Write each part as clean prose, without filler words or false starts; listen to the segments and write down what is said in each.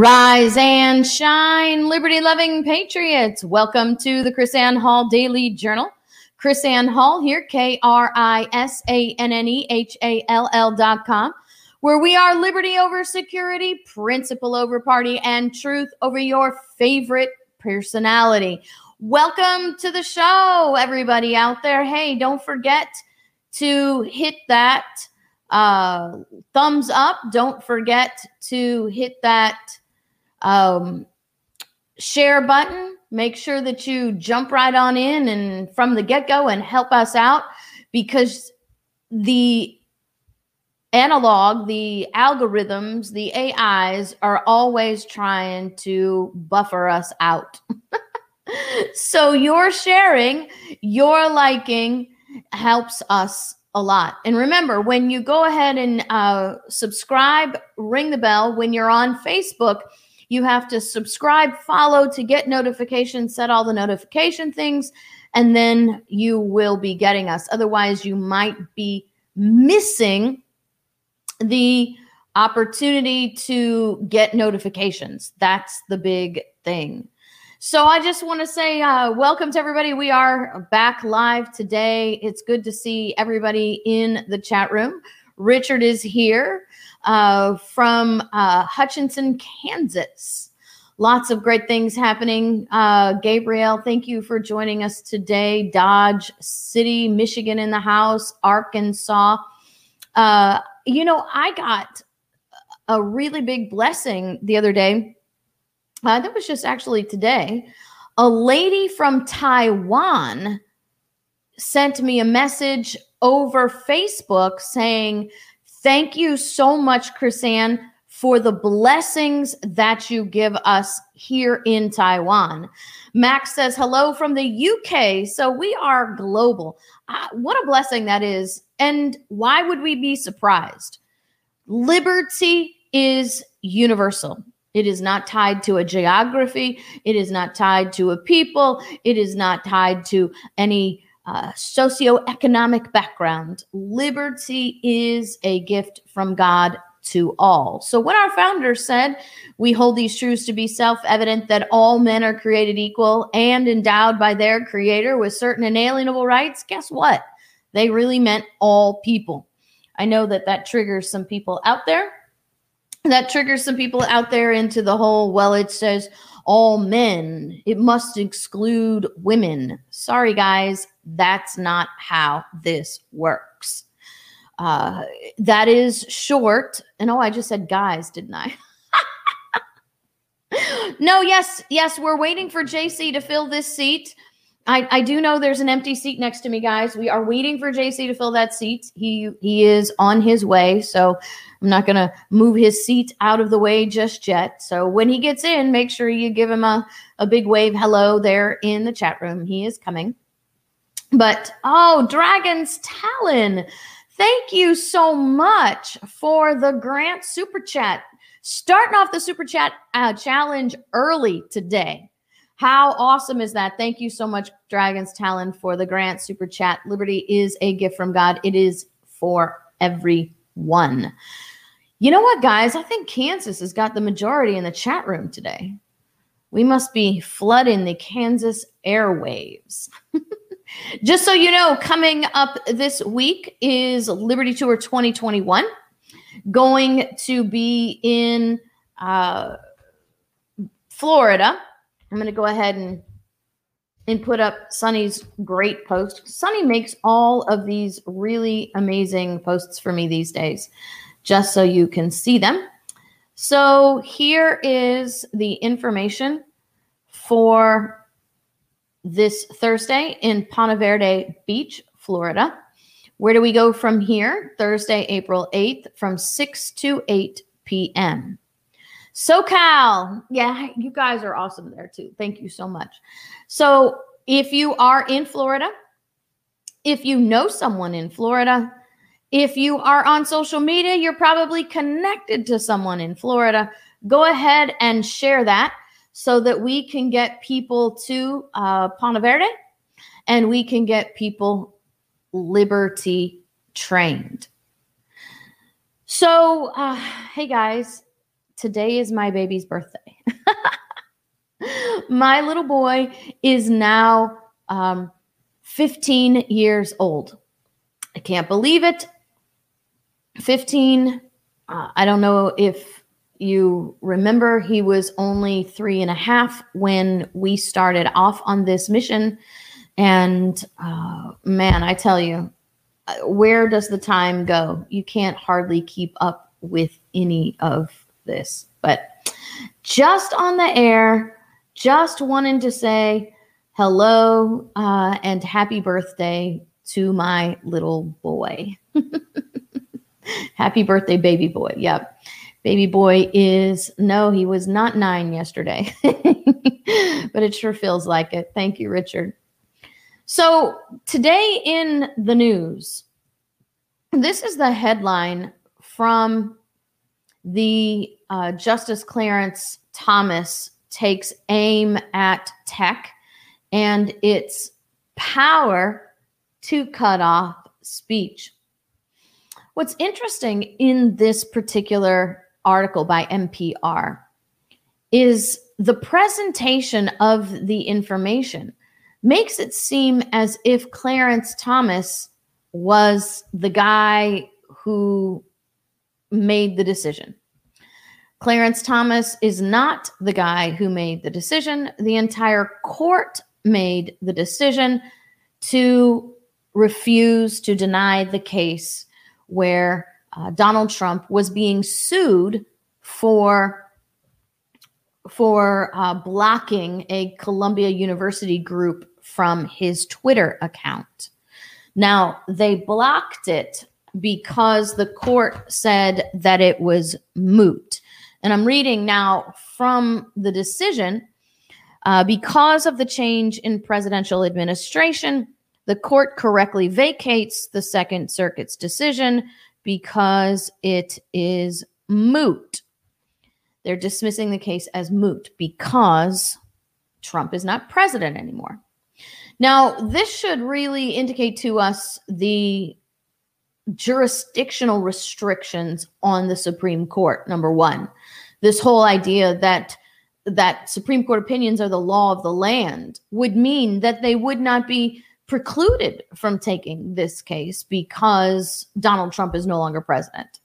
Rise and shine, liberty-loving patriots. Welcome to the KrisAnne Hall Daily Journal. KrisAnne Hall here, KrisAnneHall.com, where we are liberty over security, principle over party, and truth over your favorite personality. Welcome to the show, everybody out there. Hey, don't forget to hit that thumbs up. Don't forget to hit that share button. Make sure that you jump right on in and from the get-go and help us out, because the analog, the algorithms, the AIs are always trying to buffer us out. So your sharing, your liking helps us a lot. And remember, when you go ahead and subscribe, ring the bell. When you're on Facebook, you have to subscribe, follow to get notifications, set all the notification things, and then you will be getting us. Otherwise, you might be missing the opportunity to get notifications. That's the big thing. So I just want to say welcome to everybody. We are back live today. It's good to see everybody in the chat room. Richard is here from Hutchinson, Kansas. Lots of great things happening. Gabrielle, thank you for joining us today. Dodge City, Michigan in the house, Arkansas. You know, I got a really big blessing the other day. That was just actually today. A lady from Taiwan sent me a message over Facebook saying, thank you so much, KrisAnne, for the blessings that you give us here in Taiwan. Max says, hello from the UK. So we are global. What a blessing that is. And why would we be surprised? Liberty is universal. It is not tied to a geography. It is not tied to a people. It is not tied to any socioeconomic background. Liberty is a gift from God to all. So when our founder said, we hold these truths to be self-evident that all men are created equal and endowed by their creator with certain inalienable rights, guess what? They really meant all people. I know that that triggers some people out there. That triggers some people out there into the whole, well, it says all men. It must exclude women. Sorry, guys. That's not how this works. That is short. And oh, I just said guys, didn't I? No, yes. We're waiting for JC to fill this seat. I do know there's an empty seat next to me, guys. We are waiting for JC to fill that seat. He is on his way, so I'm not going to move his seat out of the way just yet. So when he gets in, make sure you give him a big wave hello there in the chat room. He is coming. But, oh, Dragon's Talon, thank you so much for the Grant Super Chat. Starting off the Super Chat challenge early today. How awesome is that? Thank you so much, Dragon's Talon, for the Grant Super Chat. Liberty is a gift from God. It is for everyone. You know what, guys? I think Kansas has got the majority in the chat room today. We must be flooding the Kansas airwaves. Just so you know, coming up this week is Liberty Tour 2021. Going to be in Florida. I'm going to go ahead and put up Sonny's great post. Sonny makes all of these really amazing posts for me these days, just so you can see them. So here is the information for this Thursday in Ponte Verde Beach, Florida. Where do we go from here? Thursday, April 8th from 6 to 8 p.m. SoCal, yeah, you guys are awesome there too. Thank you so much. So if you are in Florida, if you know someone in Florida, if you are on social media, you're probably connected to someone in Florida, go ahead and share that so that we can get people to Ponte Verde and we can get people liberty trained. So, hey guys. today is my baby's birthday. My little boy is now 15 years old. I can't believe it. 15. I don't know if you remember, he was only 3.5 when we started off on this mission. And man, I tell you, where does the time go? You can't hardly keep up with any of this. But just on the air, just wanted to say hello and happy birthday to my little boy. Happy birthday, baby boy. Yep. Baby boy is, no, he was not 9 yesterday, but it sure feels like it. Thank you, Richard. So today in the news, this is the headline from the Justice Clarence Thomas takes aim at tech and its power to cut off speech. What's interesting in this particular article by NPR is the presentation of the information makes it seem as if Clarence Thomas was the guy who made the decision. Clarence Thomas is not the guy who made the decision. The entire court made the decision to refuse to deny the case where Donald Trump was being sued for blocking a Columbia University group from his Twitter account. Now, they blocked it because the court said that it was moot. And I'm reading now from the decision. Because of the change in presidential administration, the court correctly vacates the Second Circuit's decision because it is moot. They're dismissing the case as moot because Trump is not president anymore. Now, this should really indicate to us the jurisdictional restrictions on the Supreme Court, number one. This whole idea that Supreme Court opinions are the law of the land would mean that they would not be precluded from taking this case because Donald Trump is no longer president.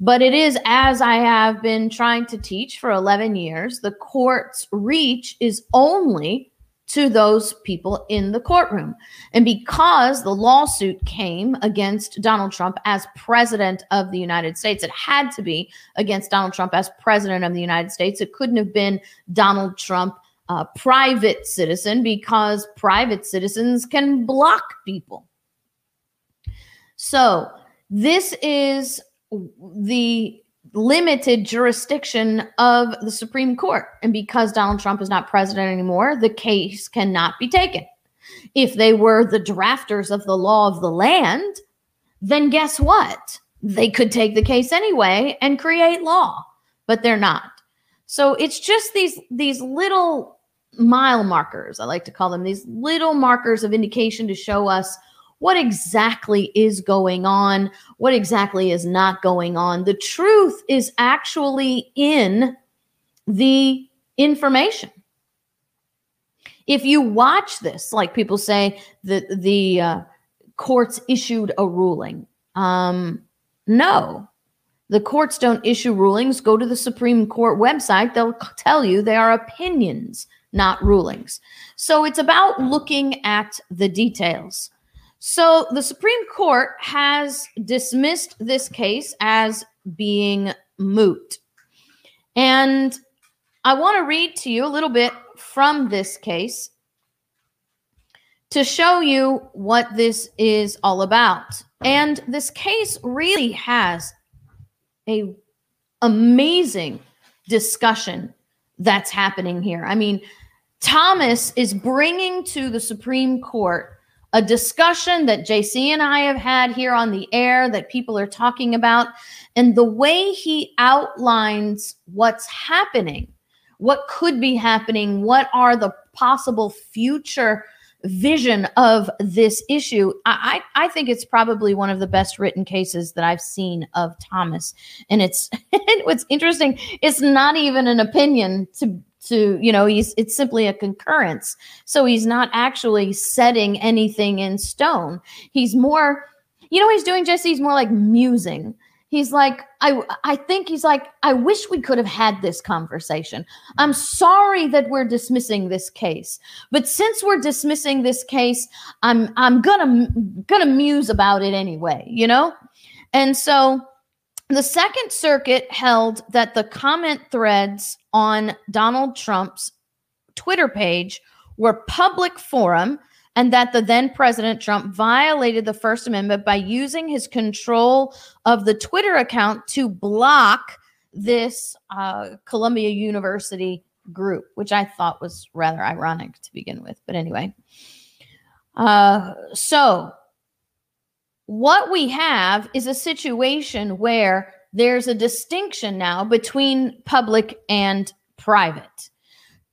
But it is, as I have been trying to teach for 11 years, the court's reach is only to those people in the courtroom. And because the lawsuit came against Donald Trump as president of the United States, it had to be against Donald Trump as president of the United States. It couldn't have been Donald Trump, a private citizen, because private citizens can block people. So this is the limited jurisdiction of the Supreme Court. And because Donald Trump is not president anymore, the case cannot be taken. If they were the drafters of the law of the land, then guess what? They could take the case anyway and create law, but they're not. So it's just these little mile markers, I like to call them, these little markers of indication to show us what exactly is going on? What exactly is not going on? The truth is actually in the information. If you watch this, like people say, the courts issued a ruling. No, the courts don't issue rulings. Go to the Supreme Court website. They'll tell you they are opinions, not rulings. So it's about looking at the details. So the Supreme Court has dismissed this case as being moot. And I want to read to you a little bit from this case to show you what this is all about. And this case really has an amazing discussion that's happening here. I mean, Thomas is bringing to the Supreme Court a discussion that JC and I have had here on the air that people are talking about. And the way he outlines what's happening, what could be happening, what are the possible future vision of this issue, I think it's probably one of the best written cases that I've seen of Thomas. And it's what's interesting, it's not even an opinion to you know, it's simply a concurrence. So he's not actually setting anything in stone. He's more, you know what he's doing, JC? He's more like musing. He's like, I think he's like, I wish we could have had this conversation. I'm sorry that we're dismissing this case, but since we're dismissing this case, I'm gonna muse about it anyway, you know? And so the Second Circuit held that the comment threads on Donald Trump's Twitter page were public forum, and that the then President Trump violated the First Amendment by using his control of the Twitter account to block this Columbia University group, which I thought was rather ironic to begin with. But anyway, so what we have is a situation where there's a distinction now between public and private.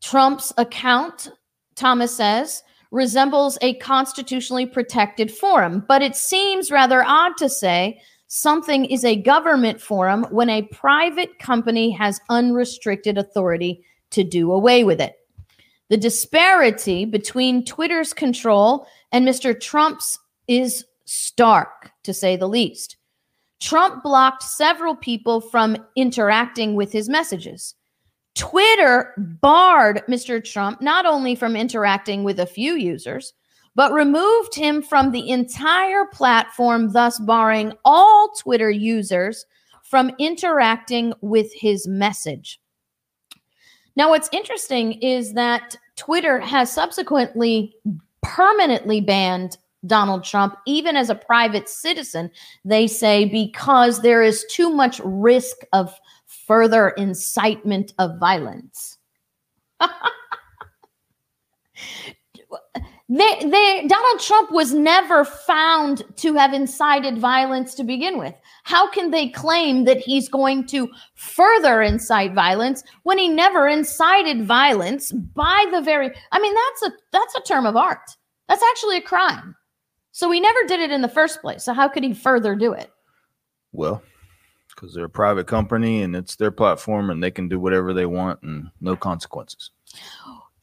Trump's account, Thomas says, resembles a constitutionally protected forum, but it seems rather odd to say something is a government forum when a private company has unrestricted authority to do away with it. The disparity between Twitter's control and Mr. Trump's is stark, to say the least. Trump blocked several people from interacting with his messages. Twitter barred Mr. Trump not only from interacting with a few users, but removed him from the entire platform, thus barring all Twitter users from interacting with his message. Now, what's interesting is that Twitter has subsequently permanently banned Donald Trump, even as a private citizen, they say, because there is too much risk of further incitement of violence. Donald Trump was never found to have incited violence to begin with. How can they claim that he's going to further incite violence when he never incited violence by the very, I mean, that's a term of art. That's actually a crime. So he never did it in the first place. So how could he further do it? Well, because they're a private company and it's their platform and they can do whatever they want and no consequences.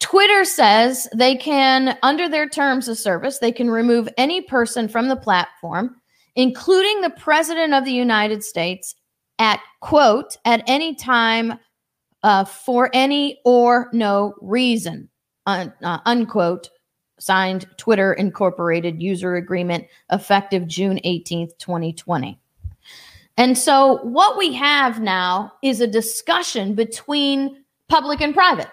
Twitter says they can, under their terms of service, they can remove any person from the platform, including the President of the United States, at, quote, at any time for any or no reason, unquote, signed Twitter Incorporated user agreement effective June 18th, 2020. And so what we have now is a discussion between public and private.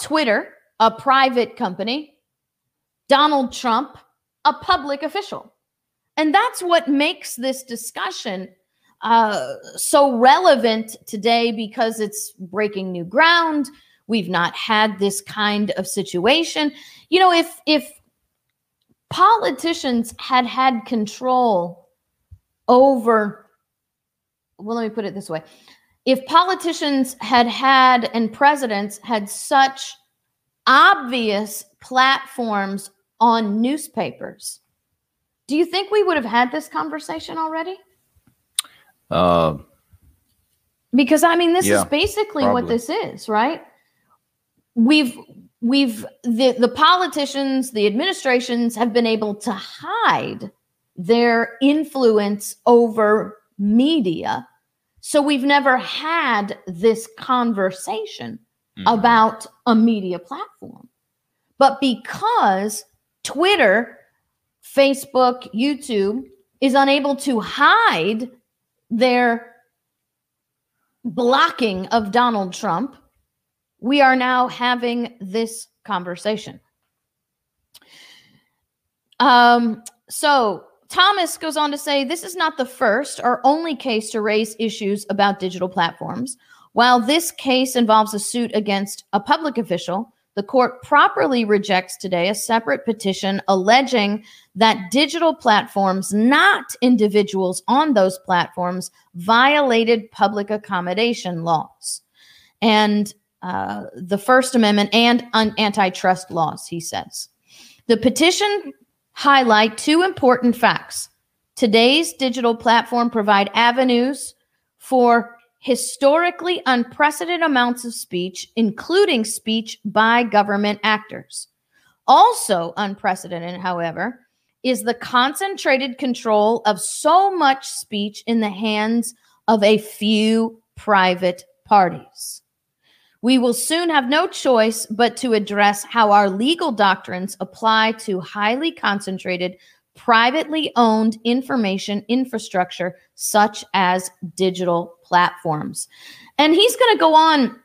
Twitter, a private company, Donald Trump, a public official. And that's what makes this discussion so relevant today, because it's breaking new ground. We've not had this kind of situation. You know, if politicians had had control over, well, let me put it this way. If politicians had had and presidents had such obvious platforms on newspapers, do you think we would have had this conversation already? Because I mean, this is basically probably what this is, right? We've the politicians, the administrations have been able to hide their influence over media. So we've never had this conversation about a media platform. But because Twitter, Facebook, YouTube is unable to hide their blocking of Donald Trump, we are now having this conversation. So Thomas goes on to say, this is not the first or only case to raise issues about digital platforms. While this case involves a suit against a public official, the court properly rejects today a separate petition alleging that digital platforms, not individuals on those platforms, violated public accommodation laws and the First Amendment and antitrust laws, he says. The petition highlight two important facts. Today's digital platform provide avenues for historically unprecedented amounts of speech, including speech by government actors. Also unprecedented, however, is the concentrated control of so much speech in the hands of a few private parties. We will soon have no choice but to address how our legal doctrines apply to highly concentrated, privately owned information infrastructure, such as digital platforms. And he's going to go on,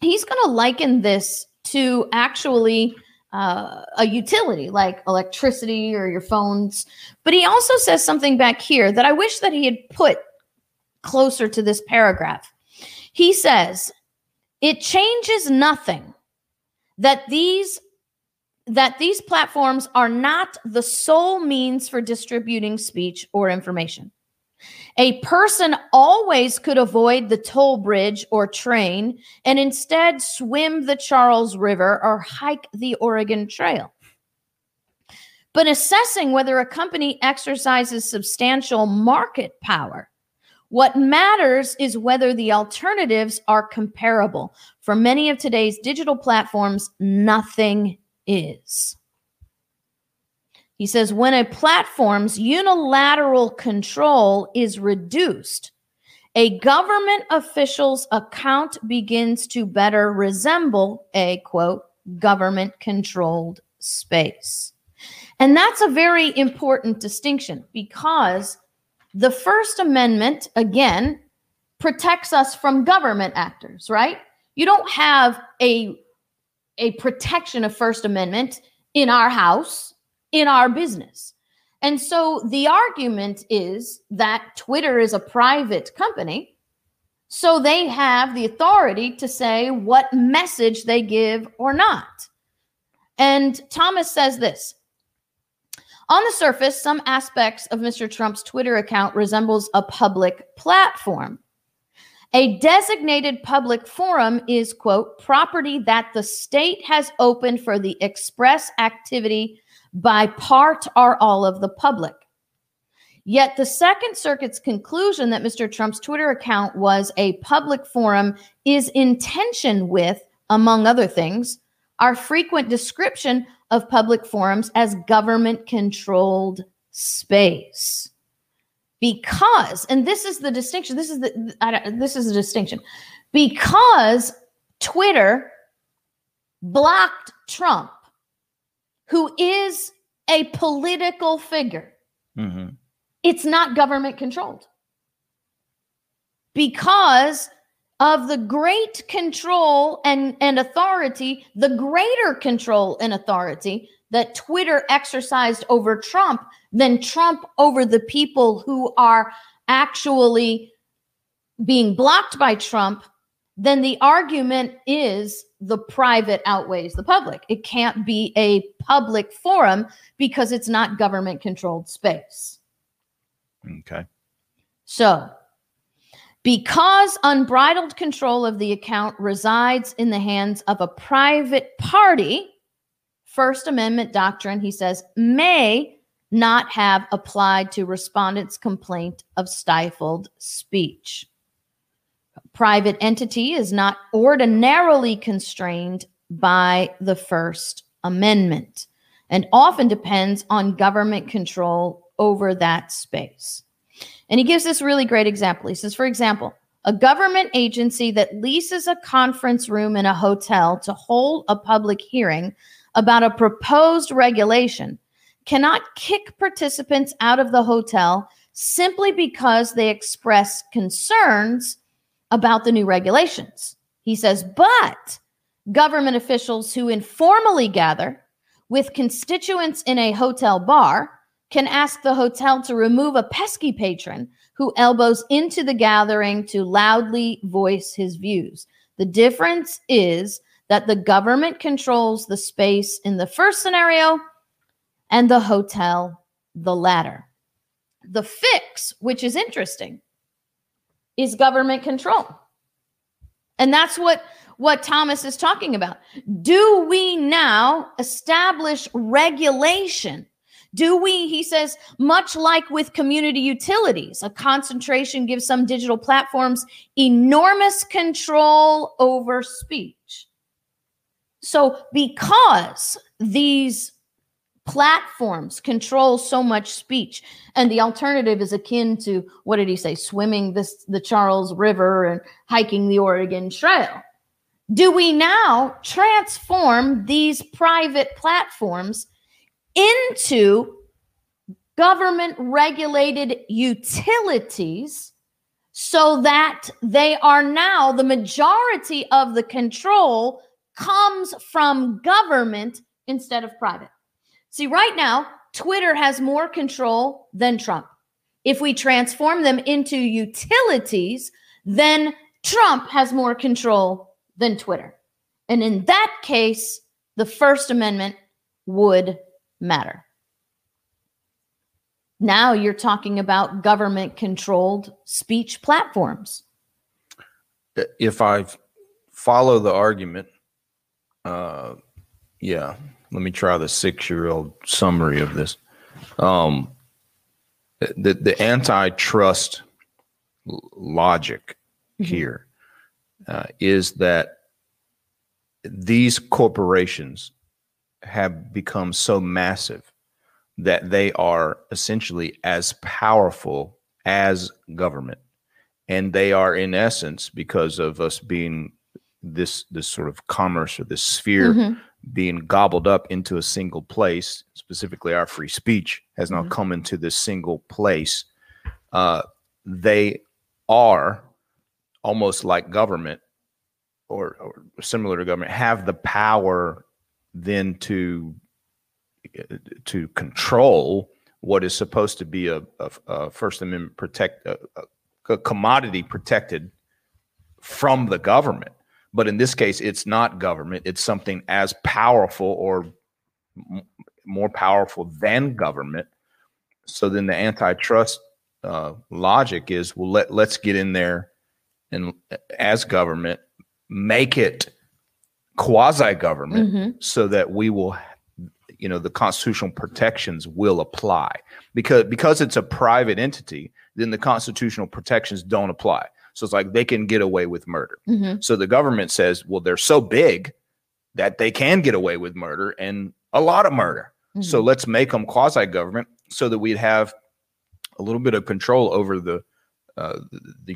he's going to liken this to actually a utility like electricity or your phones. But he also says something back here that I wish that he had put closer to this paragraph. He says, it changes nothing that these platforms are not the sole means for distributing speech or information. A person always could avoid the toll bridge or train and instead swim the Charles River or hike the Oregon Trail. But assessing whether a company exercises substantial market power, what matters is whether the alternatives are comparable. For many of today's digital platforms, nothing is. He says, when a platform's unilateral control is reduced, a government official's account begins to better resemble a, quote, government-controlled space. And that's a very important distinction, because the First Amendment, again, protects us from government actors, right? You don't have a protection of First Amendment in our house, in our business. And so the argument is that Twitter is a private company, so they have the authority to say what message they give or not. And Thomas says this, on the surface, some aspects of Mr. Trump's Twitter account resembles a public platform. A designated public forum is, quote, property that the state has opened for the express activity by part or all of the public. Yet the Second Circuit's conclusion that Mr. Trump's Twitter account was a public forum is in tension with, among other things, our frequent description of public forums as government-controlled space. Because, and this is the distinction, because Twitter blocked Trump, who is a political figure. Mm-hmm. It's not government-controlled. Because of the great control and authority, the greater control and authority that Twitter exercised over Trump than Trump over the people who are actually being blocked by Trump, then the argument is the private outweighs the public. It can't be a public forum because it's not government-controlled space. Okay. So, because unbridled control of the account resides in the hands of a private party, First Amendment doctrine, he says, may not have applied to respondents' complaint of stifled speech. A private entity is not ordinarily constrained by the First Amendment and often depends on government control over that space. And he gives this really great example. He says, for example, a government agency that leases a conference room in a hotel to hold a public hearing about a proposed regulation cannot kick participants out of the hotel simply because they express concerns about the new regulations. He says, but government officials who informally gather with constituents in a hotel bar can ask the hotel to remove a pesky patron who elbows into the gathering to loudly voice his views. The difference is that the government controls the space in the first scenario and the hotel the latter. The fix, which is interesting, is government control. And that's what Thomas is talking about. Do we now establish regulation? Do we, he says, much like with community utilities, a concentration gives some digital platforms enormous control over speech. So because these platforms control so much speech, and the alternative is akin to, what did he say, swimming the Charles River and hiking the Oregon Trail. Do we now transform these private platforms into government-regulated utilities so that they are now, the majority of the control comes from government instead of private? See, right now, Twitter has more control than Trump. If we transform them into utilities, then Trump has more control than Twitter. And in that case, the First Amendment would matter. Now you're talking about government-controlled speech platforms. If I follow the argument, yeah, let me try the 6-year-old summary of this. The antitrust logic here is that these corporations have become so massive that they are essentially as powerful as government. And they are, in essence, because of us being this sort of commerce or this sphere being gobbled up into a single place, specifically our free speech has now come into this single place. They are almost like government or similar to government, have the power then to control what is supposed to be a First Amendment a commodity protected from the government. But in this case, it's not government. It's something as powerful or more powerful than government. So then the antitrust logic is, well, let's get in there and as government, make it quasi-government so that we will, you know, the constitutional protections will apply. Because it's a private entity, then the constitutional protections don't apply. So it's like they can get away with murder. So the government says, well, they're so big that they can get away with murder and a lot of murder. So let's make them quasi-government so that we'd have a little bit of control over the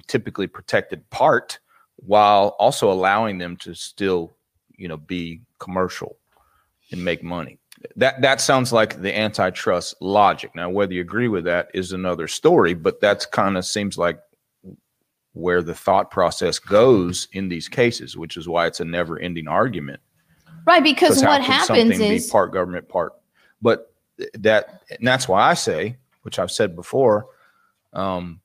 typically protected part while also allowing them to still, you know, be commercial and make money. That sounds like the antitrust logic. Now, whether you agree with that is another story, but that's kind of seems like where the thought process goes in these cases, which is why it's a never ending argument. Right. Because what happens is be part government part, but and that's why I say, which I've said before, I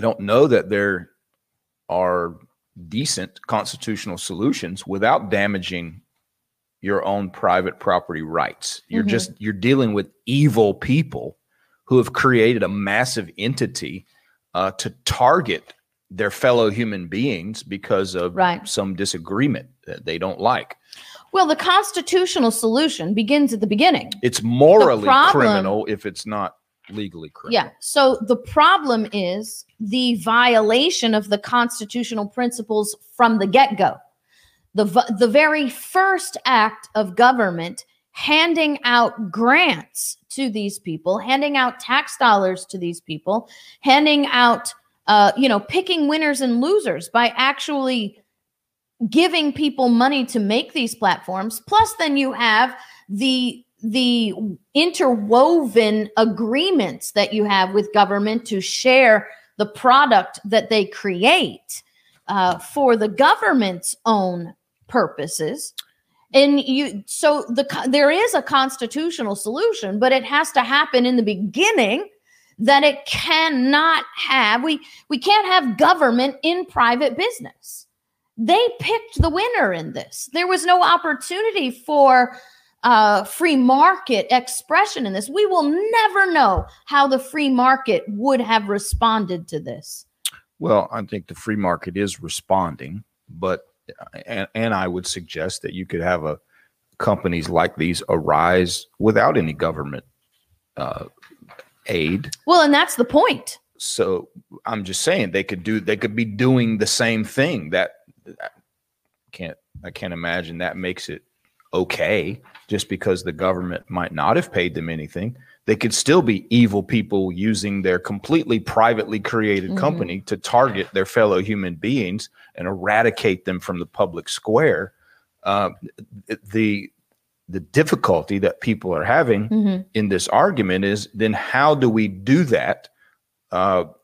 don't know that there are decent constitutional solutions without damaging your own private property rights. You're dealing with evil people who have created a massive entity to target their fellow human beings because of some disagreement that they don't like. Well, the constitutional solution begins at the beginning. It's morally criminal if it's not legally criminal. Yeah. So the problem is the violation of the constitutional principles from the get-go. The very first act of government handing out grants to these people, handing out tax dollars to these people, handing out picking winners and losers by actually giving people money to make these platforms. Plus, then you have the interwoven agreements that you have with government to share the product that they create for the government's own purposes. And there is a constitutional solution, but it has to happen in the beginning. That it cannot have, we can't have government in private business. They picked the winner in this. There was no opportunity for free market expression in this. We will never know how the free market would have responded to this. Well, I think the free market is responding. But and I would suggest that you could have a companies like these arise without any government aid. Well, and that's the point. So I'm just saying they could be doing the same thing. That I can't imagine that makes it okay. Just because the government might not have paid them anything, they could still be evil people using their completely privately created company to target their fellow human beings and eradicate them from the public square. The difficulty that people are having in this argument is then how do we do that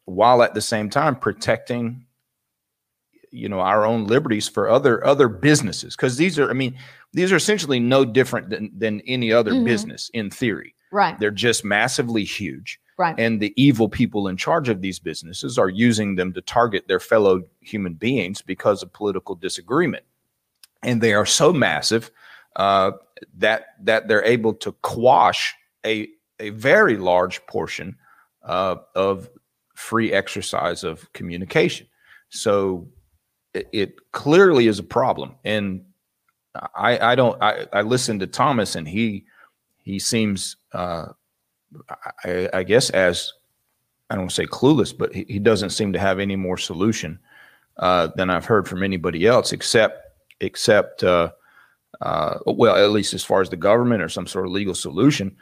while at the same time protecting, you know, our own liberties for other businesses? Because these are essentially no different than any other business in theory. Right. They're just massively huge. Right. And the evil people in charge of these businesses are using them to target their fellow human beings because of political disagreement. And they are so massive that they're able to quash a very large portion of free exercise of communication. So it clearly is a problem. And I listened to Thomas, and he seems, I guess, as I don't say clueless, but he doesn't seem to have any more solution than I've heard from anybody else, except well, at least as far as the government or some sort of legal solution.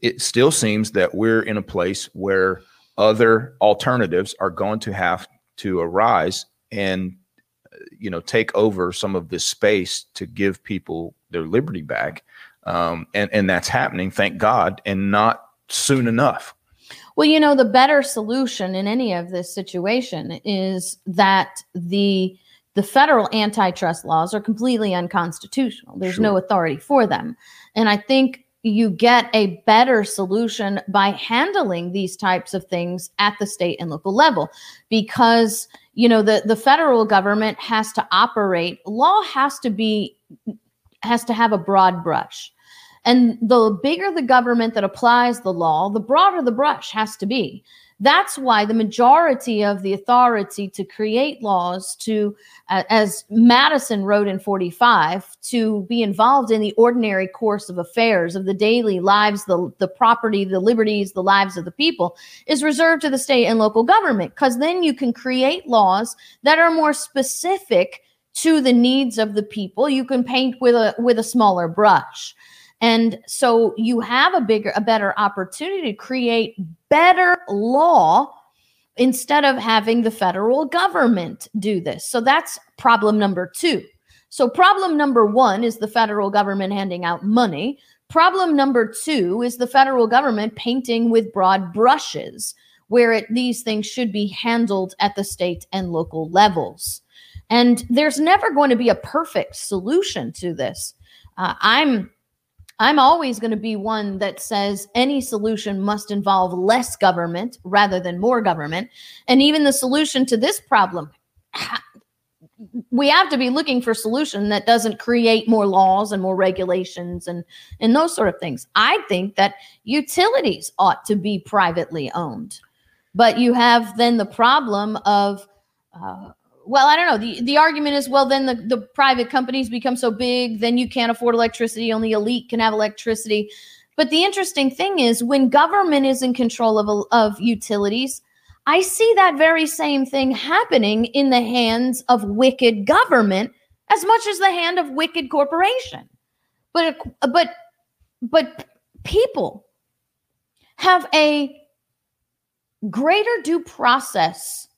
It still seems that we're in a place where other alternatives are going to have to arise and, you know, take over some of this space to give people their liberty back. And that's happening, thank God, and not soon enough. Well, you know, the better solution in any of this situation is that the federal antitrust laws are completely unconstitutional. There's no authority for them. And I think you get a better solution by handling these types of things at the state and local level, because, you know, the federal government has to operate. Law has to have a broad brush. And the bigger the government that applies the law, the broader the brush has to be. That's why the majority of the authority to create laws, to, as Madison wrote in 45, to be involved in the ordinary course of affairs, of the daily lives, the property, the liberties, the lives of the people, is reserved to the state and local government, because then you can create laws that are more specific to the needs of the people. You can paint with a smaller brush. And so you have a better opportunity to create better law instead of having the federal government do this. So that's problem number 2. So problem number 1 is the federal government handing out money. Problem number 2 is the federal government painting with broad brushes, where these things should be handled at the state and local levels. And there's never going to be a perfect solution to this. I'm always going to be one that says any solution must involve less government rather than more government. And even the solution to this problem, we have to be looking for a solution that doesn't create more laws and more regulations and those sort of things. I think that utilities ought to be privately owned. But you have then the problem of... well, I don't know. The argument is, well, then the private companies become so big, then you can't afford electricity. Only elite can have electricity. But the interesting thing is, when government is in control of utilities, I see that very same thing happening in the hands of wicked government as much as the hand of wicked corporation. But people have a greater due process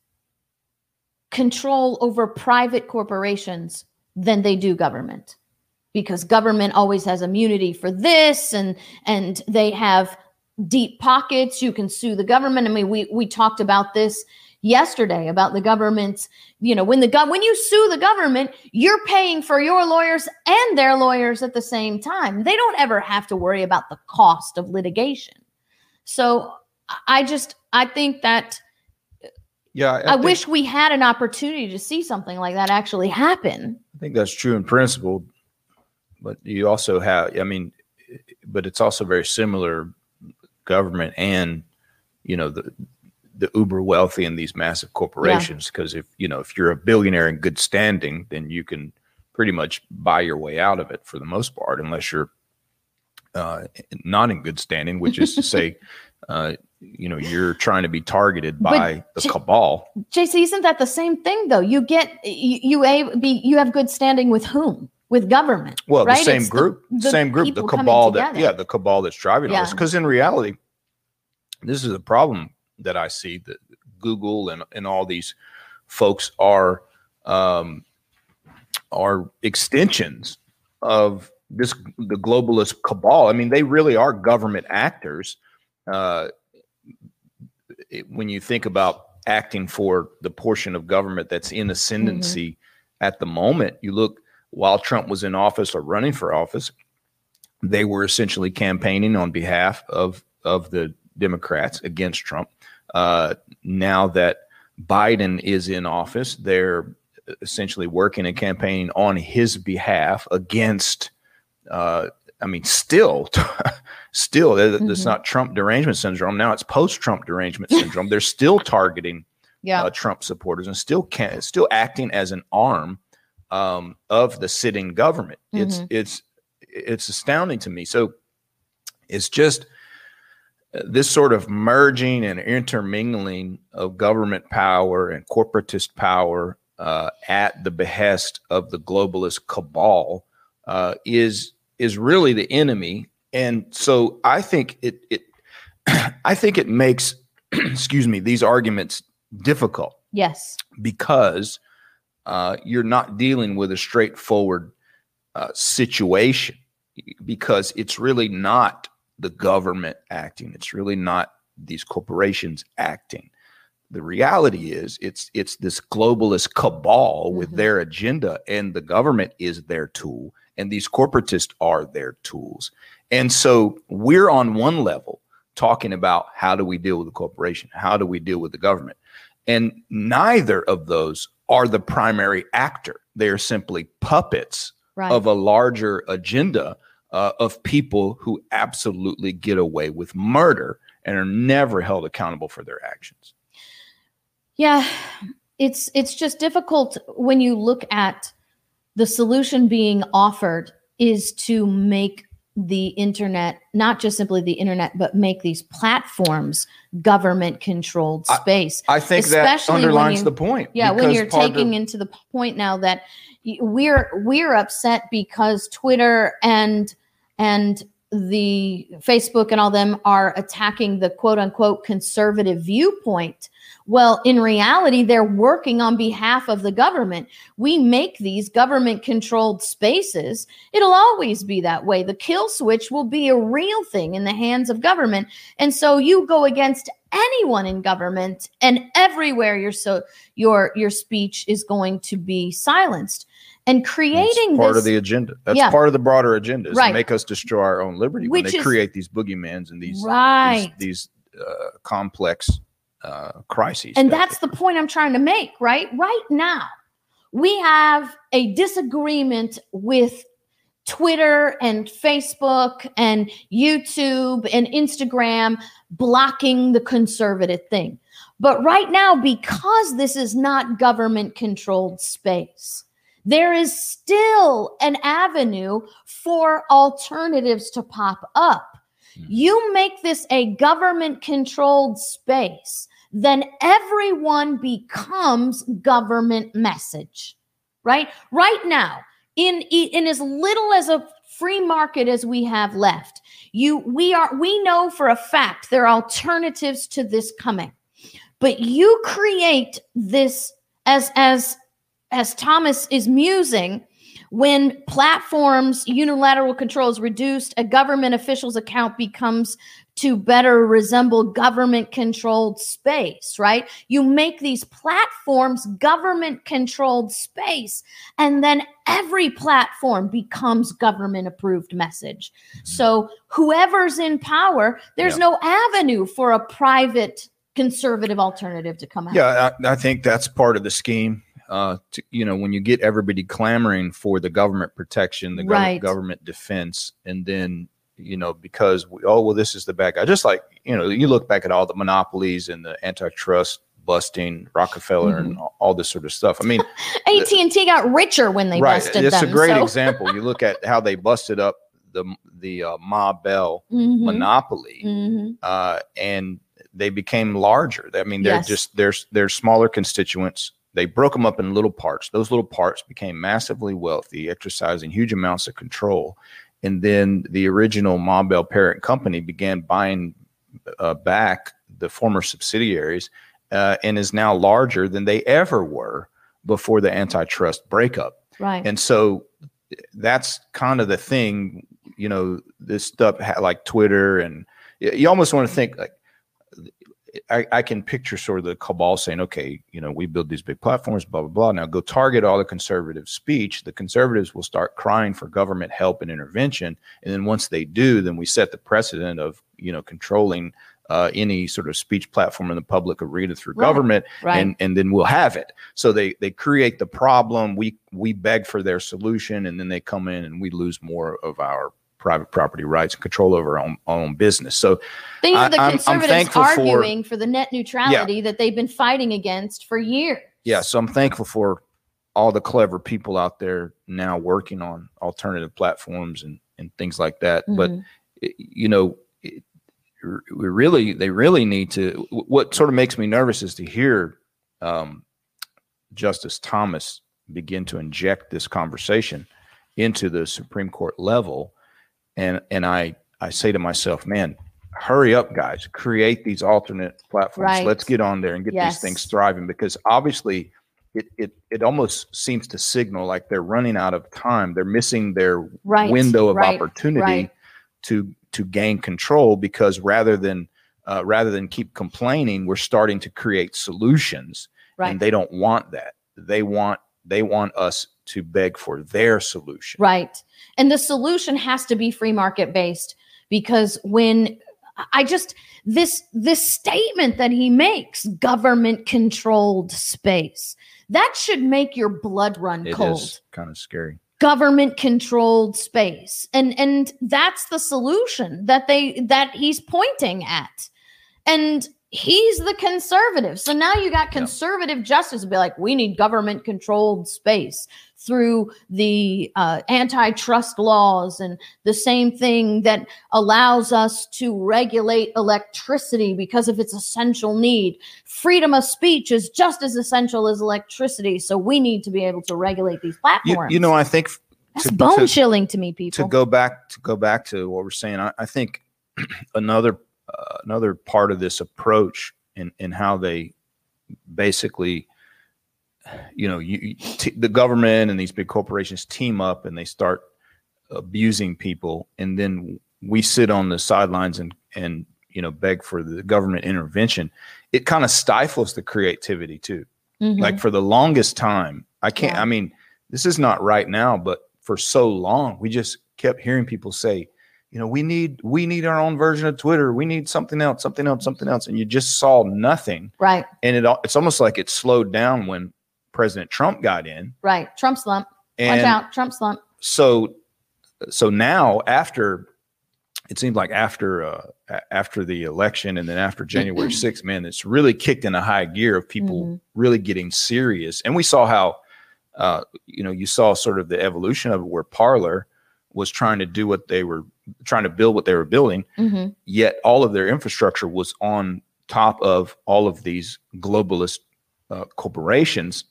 control over private corporations than they do government, because government always has immunity for this, and they have deep pockets. You can sue the government. I mean, we talked about this yesterday about the government's, you know, when you sue the government, you're paying for your lawyers and their lawyers at the same time. They don't ever have to worry about the cost of litigation. So I think that, yeah, I wish we had an opportunity to see something like that actually happen. I think that's true in principle, but you also have, I mean, but it's also very similar, government and, you know, the uber wealthy and these massive corporations. Because if, you know, if you're a billionaire in good standing, then you can pretty much buy your way out of it for the most part, unless you're not in good standing, which is to say, you know, you're trying to be targeted by the cabal. JC, isn't that the same thing though? You get, you have good standing with whom? With government. Well, right? The same group, the cabal that, the cabal that's driving all this. Because in reality, this is a problem that I see, that Google and all these folks are extensions of this, the globalist cabal. I mean, they really are government actors. When you think about acting for the portion of government that's in ascendancy at the moment, you look, while Trump was in office or running for office, they were essentially campaigning on behalf of the Democrats against Trump. Now that Biden is in office, they're essentially working and campaigning on his behalf against, I mean, still, it's not Trump derangement syndrome. Now it's post-Trump derangement syndrome. They're still targeting Trump supporters and still acting as an arm of the sitting government. It's astounding to me. So it's just this sort of merging and intermingling of government power and corporatist power at the behest of the globalist cabal is really the enemy. And so I think it makes these arguments difficult. Yes, because you're not dealing with a straightforward situation, because it's really not the government acting. It's really not these corporations acting. The reality is it's this globalist cabal with their agenda, and the government is their tool, and these corporatists are their tools. And so we're on one level talking about how do we deal with the corporation? How do we deal with the government? And neither of those are the primary actor. They are simply puppets of a larger agenda of people who absolutely get away with murder and are never held accountable for their actions. Yeah, it's just difficult when you look at the solution being offered is to make the internet, not just simply the internet, but make these platforms government-controlled space. I think that underlines the point. Yeah, when you're taking into the point now that we're upset because Twitter and the Facebook and all them are attacking the quote-unquote conservative viewpoint. Well, in reality, they're working on behalf of the government. We make these government-controlled spaces. It'll always be that way. The kill switch will be a real thing in the hands of government. And so you go against anyone in government, and everywhere your speech is going to be silenced. And creating part of the agenda. That's part of the broader agenda is to make us destroy our own liberty. Which when they create these boogeymans and these complex crises. And that's the point I'm trying to make, right? Right now, we have a disagreement with Twitter and Facebook and YouTube and Instagram blocking the conservative thing. But right now, because this is not government-controlled space, there is still an avenue for alternatives to pop up. You make this a government-controlled space, then everyone becomes government message, right? Right now, in as little as a free market as we have left, we know for a fact there are alternatives to this coming. But you create this, as Thomas is musing, when platforms, unilateral control is reduced, a government official's account becomes to better resemble government-controlled space, right? You make these platforms government-controlled space, and then every platform becomes government-approved message. So whoever's in power, there's no avenue for a private conservative alternative to come out. Yeah, I think that's part of the scheme. When you get everybody clamoring for the government protection, the government defense, and then you know, because we, oh, well, this is the bad guy. Just like, you know, you look back at all the monopolies and the antitrust busting, Rockefeller and all this sort of stuff. I mean, AT&T got richer when they busted them. It's a great example. You look at how they busted up the Ma Bell monopoly, and they became larger. I mean, they're just they're smaller constituents. They broke them up in little parts. Those little parts became massively wealthy, exercising huge amounts of control. And then the original Ma Bell parent company began buying back the former subsidiaries and is now larger than they ever were before the antitrust breakup. Right. And so that's kind of the thing, you know, this stuff like Twitter, and you almost want to think like, I can picture sort of the cabal saying, okay, you know, we build these big platforms, blah, blah, blah. Now go target all the conservative speech. The conservatives will start crying for government help and intervention. And then once they do, then we set the precedent of, you know, controlling any sort of speech platform in the public arena through government. Right. And then we'll have it. So they create the problem. We beg for their solution, and then they come in and we lose more of our private property rights and control over our own business. So these are the conservatives arguing for the net neutrality that they've been fighting against for years. Yeah. So I'm thankful for all the clever people out there now working on alternative platforms and things like that. But, you know, they really need to, what sort of makes me nervous is to hear Justice Thomas begin to inject this conversation into the Supreme Court level. And I say to myself, man, hurry up, guys, create these alternate platforms. Right. Let's get on there and get these things thriving, because obviously it almost seems to signal like they're running out of time. They're missing their window of opportunity to gain control, because rather than keep complaining, we're starting to create solutions, and they don't want that. They want us to beg for their solution. Right. And the solution has to be free market based, because when I just, this statement that he makes, government controlled space, that should make your blood run cold. It is kind of scary. Government controlled space. And that's the solution that he's pointing at. And he's the conservative. So now you got conservative justice to be like, we need government controlled space through the antitrust laws, and the same thing that allows us to regulate electricity because of its essential need. Freedom of speech is just as essential as electricity. So we need to be able to regulate these platforms. You know, I think that's bone chilling to me, people. To go back to what we're saying, I think another part of this approach and how they basically, you know, the government and these big corporations team up and they start abusing people. And then we sit on the sidelines and, you know, beg for the government intervention. It kind of stifles the creativity too. Mm-hmm. Like for the longest time, I can't, I mean, this is not right now, but for so long, we just kept hearing people say, you know, we need our own version of Twitter. We need something else. And you just saw nothing. Right. And it's almost like it slowed down when President Trump got in. Right. Trump slump. And watch out. Trump slump. So now after, it seemed like after the election and then after January 6th, man, it's really kicked in a high gear of people really getting serious. And we saw how, you know, you saw sort of the evolution of it where Parler was trying to do what they were trying to build what they were building, yet all of their infrastructure was on top of all of these globalist corporations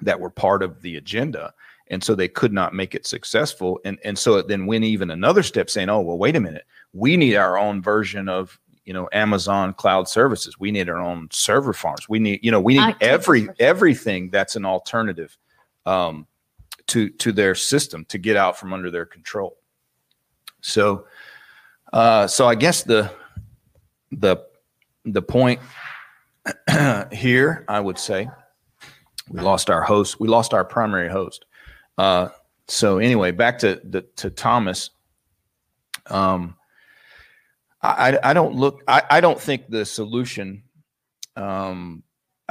that were part of the agenda. And so they could not make it successful. And so it then went even another step saying, oh, well, wait a minute, we need our own version of, you know, Amazon cloud services. We need our own server farms. We need, you know, everything that's an alternative to their system to get out from under their control. So I guess the point here, I would say, we lost our primary host. So anyway, back to Thomas. I don't think the solution, I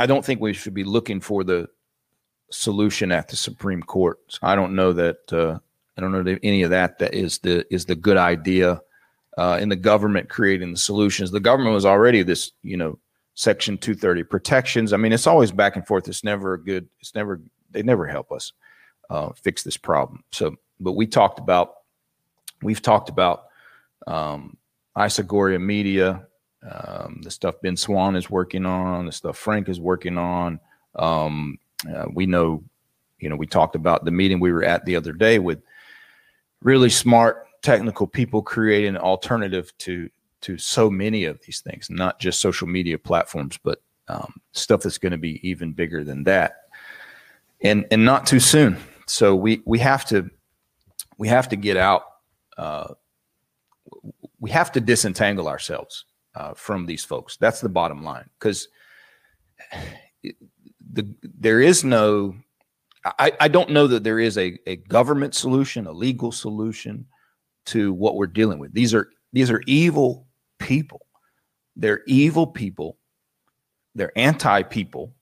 don't think we should be looking for the solution at the Supreme Court. So I don't know that any of that is the good idea in the government creating the solutions. The government was already this, you know, Section 230 protections. I mean, it's always back and forth. It's never a good, it's never, they never help us fix this problem. So, but we've talked about Isogoria Media, the stuff Ben Swan is working on, the stuff Frank is working on. We know, you know, we talked about the meeting we were at the other day with really smart technical people creating an alternative to so many of these things, not just social media platforms, but stuff that's going to be even bigger than that, and not too soon. So we have to get out. We have to disentangle ourselves from these folks. That's the bottom line, because there is no. I don't know that there is a government solution, a legal solution to what we're dealing with. These are evil people. They're evil people. They're anti-people.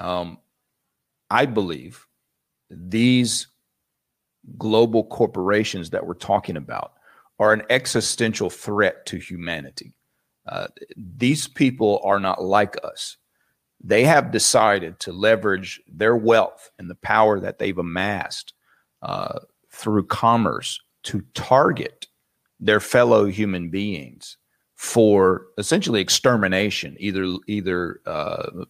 I believe these global corporations that we're talking about are an existential threat to humanity. These people are not like us. They have decided to leverage their wealth and the power that they've amassed through commerce to target their fellow human beings for essentially extermination, either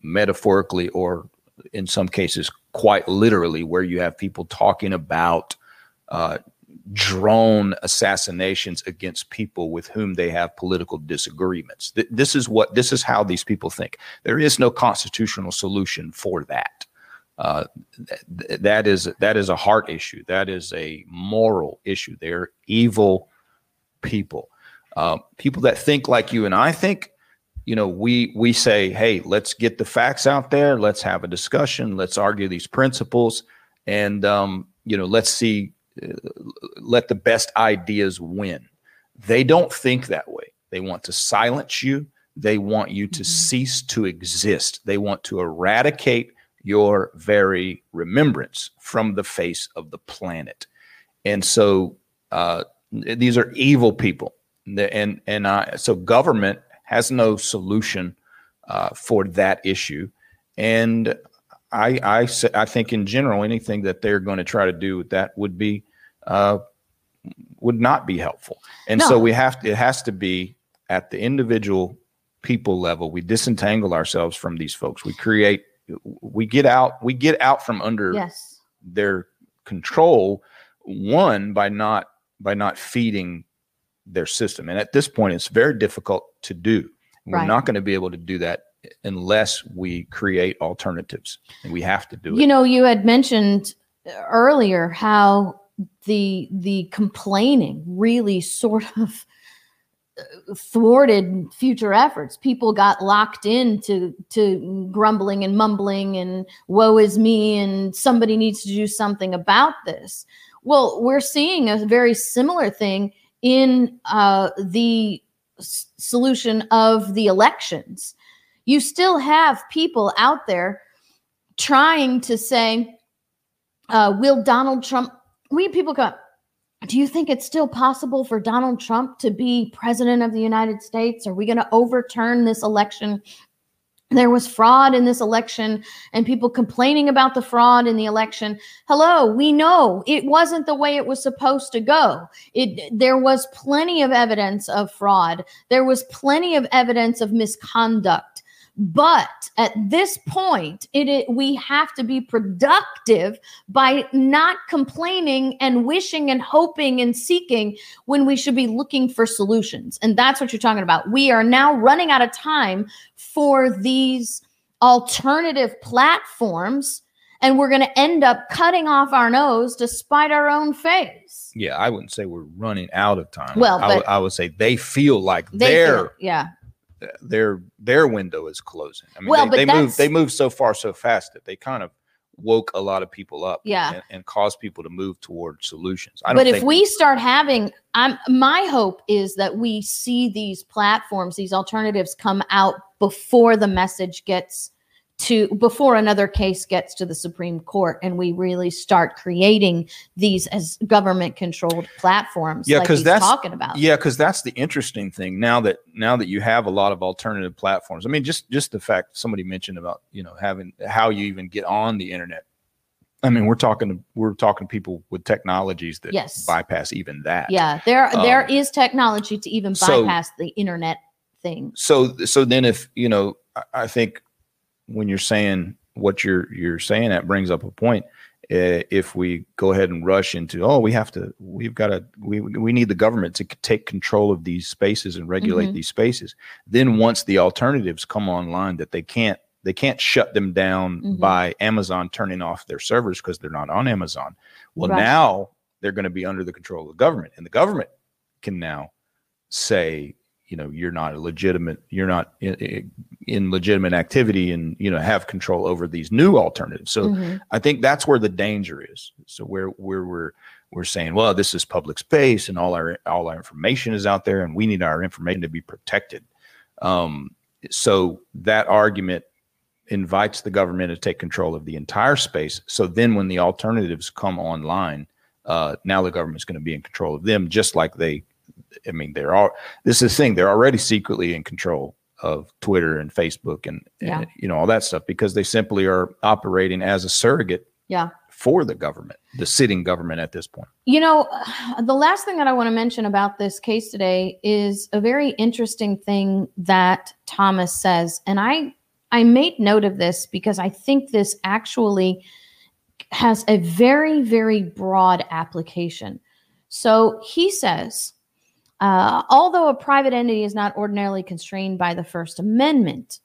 metaphorically or in some cases quite literally, where you have people talking about drone assassinations against people with whom they have political disagreements. This is how these people think. There is no constitutional solution for that. That is a heart issue. That is a moral issue. They're evil people, people that think like you and I think. You know, we say, hey, let's get the facts out there. Let's have a discussion. Let's argue these principles, and you know, let's see. Let the best ideas win. They don't think that way. They want to silence you. They want you to cease to exist. They want to eradicate your very remembrance from the face of the planet. And so these are evil people. So government has no solution for that issue. And I think in general, anything that they're going to try to do with that would not be helpful. And no. So it has to be at the individual people level. We disentangle ourselves from these folks. We get out from under their control, one, by not feeding their system. And at this point, it's very difficult to do. We're not going to be able to do that unless we create alternatives, and we have to do it. You know, you had mentioned earlier how the complaining really sort of thwarted future efforts. People got locked into grumbling and mumbling and woe is me and somebody needs to do something about this. Well, we're seeing a very similar thing in the solution of the elections. You still have people out there trying to say, will Donald Trump, we people go, do you think it's still possible for Donald Trump to be president of the United States? Are we going to overturn this election? There was fraud in this election and people complaining about the fraud in the election. Hello, we know it wasn't the way it was supposed to go. There was plenty of evidence of fraud. There was plenty of evidence of misconduct. But at this point, we have to be productive by not complaining and wishing and hoping and seeking when we should be looking for solutions. And that's what you're talking about. We are now running out of time for these alternative platforms, and we're going to end up cutting off our nose to spite our own face. Yeah, I wouldn't say we're running out of time. Well, I would say they feel like their window is closing. I mean, they move so far so fast that they kind of woke a lot of people up and caused people to move toward solutions. My hope is that we see these platforms, these alternatives come out before the message gets to before another case gets to the Supreme Court and we really start creating these as government controlled platforms. Yeah, because like that's talking about. Yeah, because that's the interesting thing now that you have a lot of alternative platforms. I mean, just the fact somebody mentioned about, you know, having how you even get on the internet. I mean, we're talking to people with technologies that bypass even that. Yeah, there is technology to even bypass the internet thing. So then if, you know, I think when you're saying what you're saying, that brings up a point. If we go ahead and rush into, we need the government to take control of these spaces and regulate these spaces. Then once the alternatives come online that they can't shut them down by Amazon turning off their servers because they're not on Amazon. Well, now they're going to be under the control of the government, and the government can now say, you know, you're not in legitimate activity, and, you know, have control over these new alternatives. So I think that's where the danger is. So where we're saying, well, this is public space and all our information is out there and we need our information to be protected. So that argument invites the government to take control of the entire space. So then when the alternatives come online, now the government's going to be in control of them, just like this is the thing. They're already secretly in control of Twitter and Facebook and you know, all that stuff, because they simply are operating as a surrogate for the government, the sitting government at this point. You know, the last thing that I want to mention about this case today is a very interesting thing that Thomas says. And I made note of this because I think this actually has a very, very broad application. So he says, although a private entity is not ordinarily constrained by the First Amendment,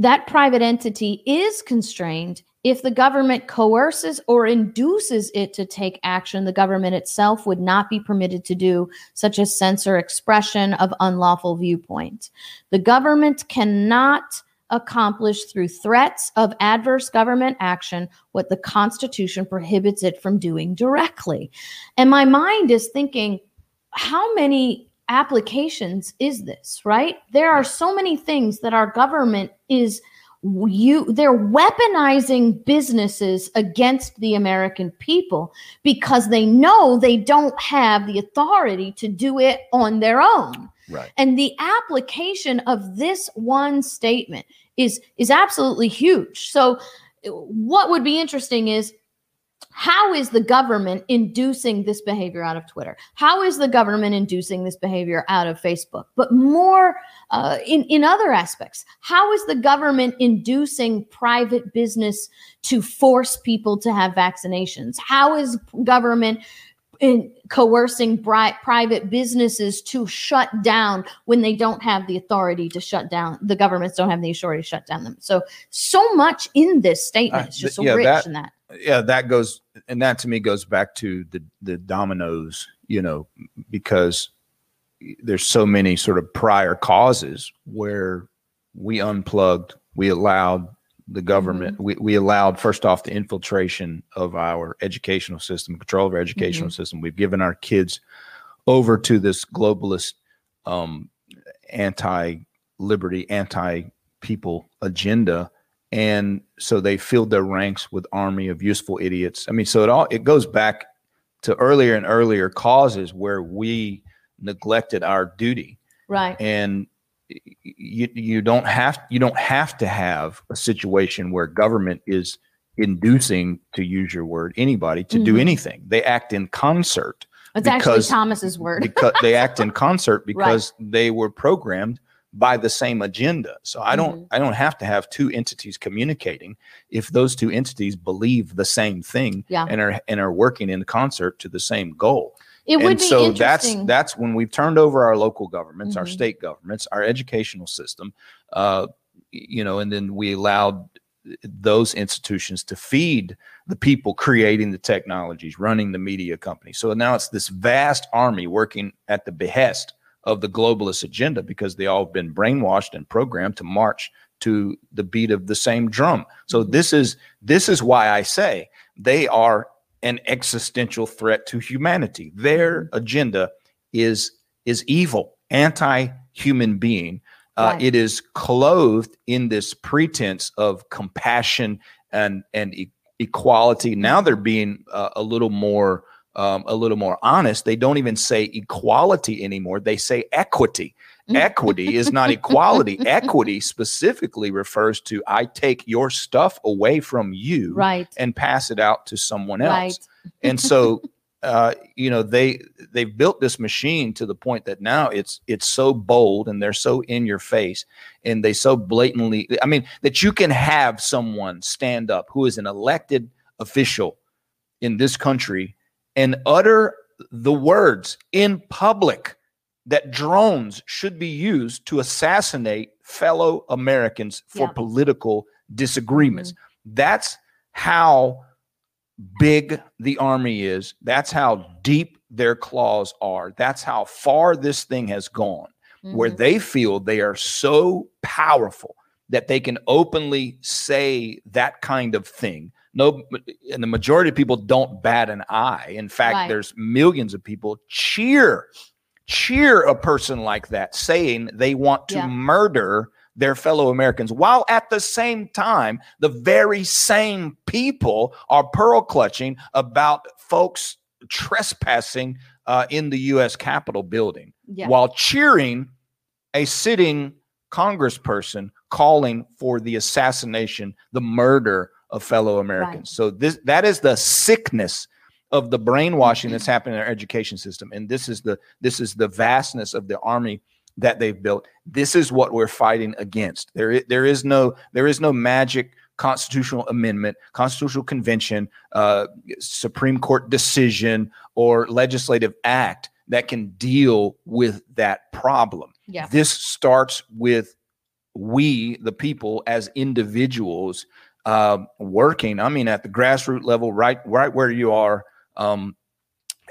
that private entity is constrained if the government coerces or induces it to take action the government itself would not be permitted to do, such as censor expression of unlawful viewpoint. The government cannot accomplish through threats of adverse government action what the Constitution prohibits it from doing directly. And my mind is thinking, how many applications is this, right? There are so many things that our government they're weaponizing businesses against the American people because they know they don't have the authority to do it on their own. Right. And the application of this one statement is absolutely huge. So what would be interesting is, how is the government inducing this behavior out of Twitter? How is the government inducing this behavior out of Facebook? But more in other aspects, how is the government inducing private business to force people to have vaccinations? How is government coercing private businesses to shut down when they don't have the authority to shut down? The governments don't have the authority to shut down them. So much in this statement. It's just so rich in that. Yeah, that goes, and that to me goes back to the dominoes, you know, because there's so many sort of prior causes where we unplugged, we allowed the government, we allowed, first off, the infiltration of our educational system, control of our educational system. We've given our kids over to this globalist, anti-liberty, anti-people agenda. And so they filled their ranks with army of useful idiots. I mean, so it goes back to earlier and earlier causes where we neglected our duty. Right. And you don't have to have a situation where government is inducing, to use your word, anybody to do anything. They act in concert. It's actually Thomas's word. Because they act in concert because they were programmed by the same agenda. So I don't have to have two entities communicating if those two entities believe the same thing and are working in concert to the same goal. It would be so interesting. That's when we've turned over our local governments, our state governments, our educational system, you know, and then we allowed those institutions to feed the people creating the technologies, running the media companies. So now it's this vast army working at the behest of the globalist agenda, because they all have been brainwashed and programmed to march to the beat of the same drum. So this is why I say they are an existential threat to humanity. Their agenda is evil, anti-human being, Right. It is clothed in this pretense of compassion and equality. Now they're being a little more honest. They don't even say equality anymore. They say equity. Equity is not equality. Equity specifically refers to I take your stuff away from you and pass it out to someone else. Right. And so, you know, they've built this machine to the point that now it's so bold and they're so in your face and they so blatantly, I mean, that you can have someone stand up who is an elected official in this country and utter the words in public that drones should be used to assassinate fellow Americans for political disagreements. Mm-hmm. That's how big the army is. That's how deep their claws are. That's how far this thing has gone, where they feel they are so powerful that they can openly say that kind of thing. No, and the majority of people don't bat an eye. In fact, there's millions of people cheer a person like that, saying they want to murder their fellow Americans, while at the same time, the very same people are pearl clutching about folks trespassing in the U.S. Capitol building, while cheering a sitting congressperson calling for the assassination, the murder of fellow Americans. So that is the sickness of the brainwashing that's happening in our education system. And this is the vastness of the army that they've built. This is what we're fighting against. There is no magic constitutional amendment, constitutional convention, Supreme Court decision, or legislative act that can deal with that problem. Yeah. This starts with we, the people, as individuals working. I mean, at the grassroots level, right where you are.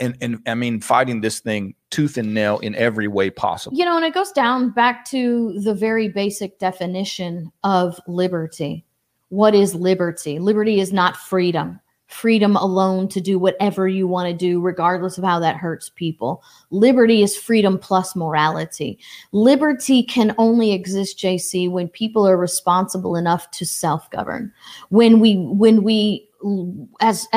And I mean, fighting this thing tooth and nail in every way possible. You know, and it goes down back to the very basic definition of liberty. What is liberty? Liberty is not freedom. Freedom alone to do whatever you want to do, regardless of how that hurts people. Liberty is freedom plus morality. Liberty can only exist, JC, when people are responsible enough to self-govern. When we, as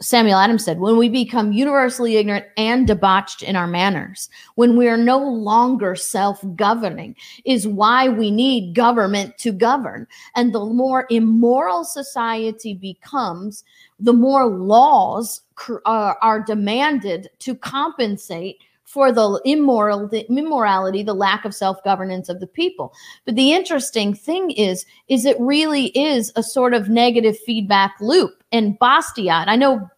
Samuel Adams said, when we become universally ignorant and debauched in our manners, when we are no longer self-governing, is why we need government to govern. And the more immoral society becomes, the more laws are demanded to compensate for the immorality, the lack of self-governance of the people. But the interesting thing is it really is a sort of negative feedback loop. And Bastiat, I know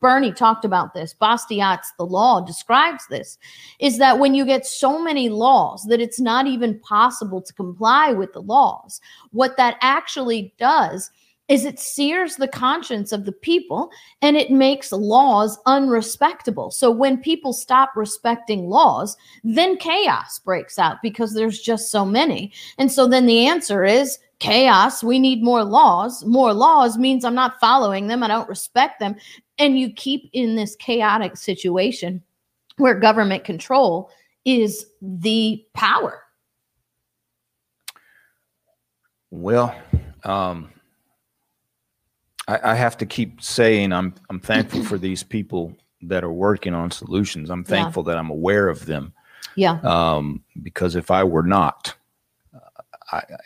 Bernie talked about this, Bastiat's The Law describes this, is that when you get so many laws that it's not even possible to comply with the laws, what that actually does is it sears the conscience of the people and it makes laws unrespectable. So when people stop respecting laws, then chaos breaks out because there's just so many. And so then the answer is chaos. We need more laws. More laws means I'm not following them. I don't respect them. And you keep in this chaotic situation where government control is the power. Well, I have to keep saying I'm thankful for these people that are working on solutions. I'm thankful that I'm aware of them. Yeah. Because if I were not,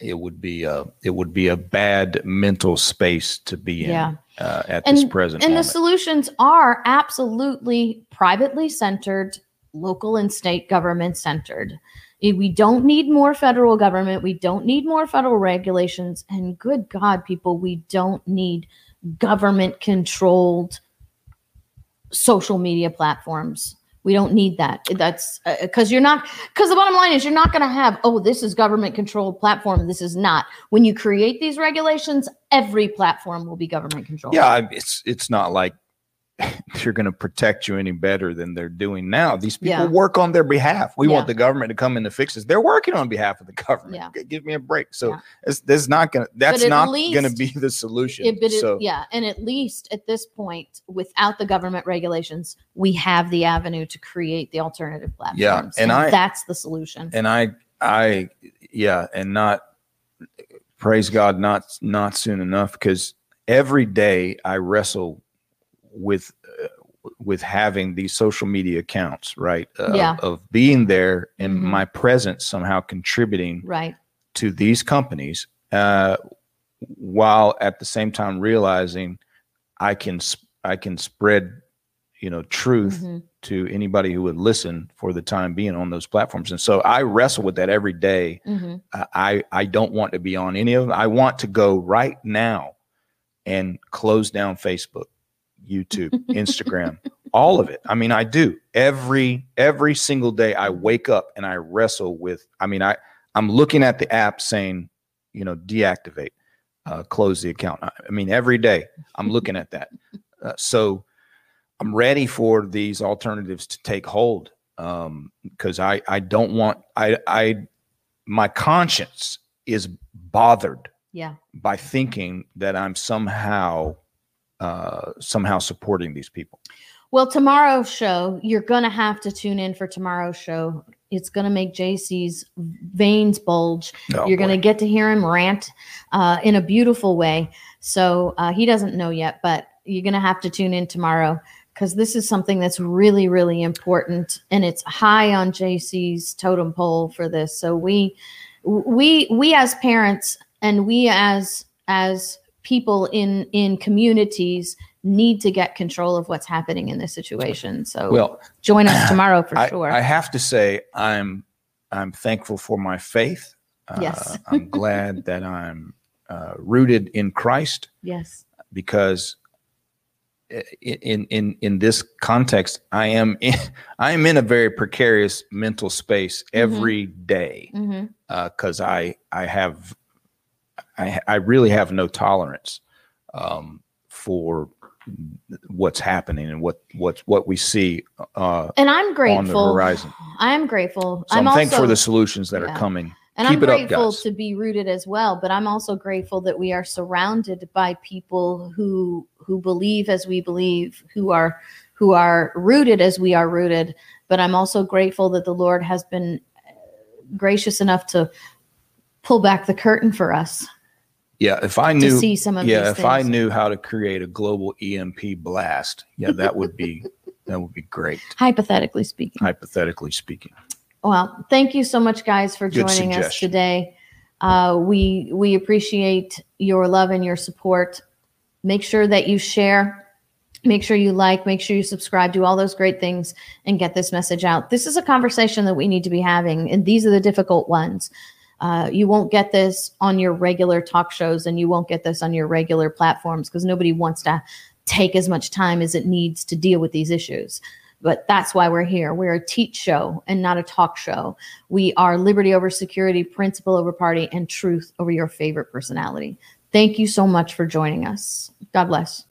it would be a bad mental space to be in this present moment. And the solutions are absolutely privately centered, local and state government centered. We don't need more federal government. We don't need more federal regulations. And good God, people, we don't need government-controlled social media platforms. We don't need that. That's because the bottom line is you're not going to have, this is government-controlled platform. This is not. When you create these regulations, every platform will be government-controlled. Yeah, it's not like they're going to protect you any better than they're doing now. These people work on their behalf. We want the government to come in to fix this. They're working on behalf of the government. Yeah. Give me a break. So that's not going to be the solution. And at least at this point, without the government regulations, we have the avenue to create the alternative platforms. Yeah, and that's the solution. And I And not, praise God, not soon enough, because every day I wrestle with having these social media accounts, right? Of being there and my presence somehow contributing to these companies, while at the same time realizing I can spread, truth to anybody who would listen for the time being on those platforms. And so I wrestle with that every day. I don't want to be on any of them. I want to go right now and close down Facebook, YouTube, Instagram, all of it. I mean, I do every single day. I wake up and I wrestle with, I'm looking at the app saying, deactivate, close the account. I mean, every day I'm looking at that. So I'm ready for these alternatives to take hold, because I don't want, my conscience is bothered by thinking that I'm somehow supporting these people. Well, tomorrow's show, you're going to have to tune in for tomorrow's show. It's going to make JC's veins bulge. Oh, you're going to get to hear him rant in a beautiful way. So he doesn't know yet, but you're going to have to tune in tomorrow, because this is something that's really, really important, and it's high on JC's totem pole for this. So we as parents and we as people in communities need to get control of what's happening in this situation. So join us tomorrow for sure. I have to say I'm thankful for my faith. Yes. I'm glad that I'm rooted in Christ. Yes. Because in this context, I am in a very precarious mental space every day, because I really have no tolerance for what's happening and what we see and I'm grateful on the horizon. I'm grateful. So I'm thankful for the solutions that are coming. And I'm grateful to be rooted as well, but I'm also grateful that we are surrounded by people who believe as we believe, who are rooted as we are rooted. But I'm also grateful that the Lord has been gracious enough to pull back the curtain for us. Yeah, if I knew, to see some of these things. I knew how to create a global EMP blast, that would be great. Hypothetically speaking. Well, thank you so much, guys, for joining us today. We appreciate your love and your support. Make sure that you share. Make sure you like. Make sure you subscribe. Do all those great things and get this message out. This is a conversation that we need to be having, and these are the difficult ones. You won't get this on your regular talk shows, and you won't get this on your regular platforms, because nobody wants to take as much time as it needs to deal with these issues. But that's why we're here. We're a teach show and not a talk show. We are liberty over security, principle over party, and truth over your favorite personality. Thank you so much for joining us. God bless.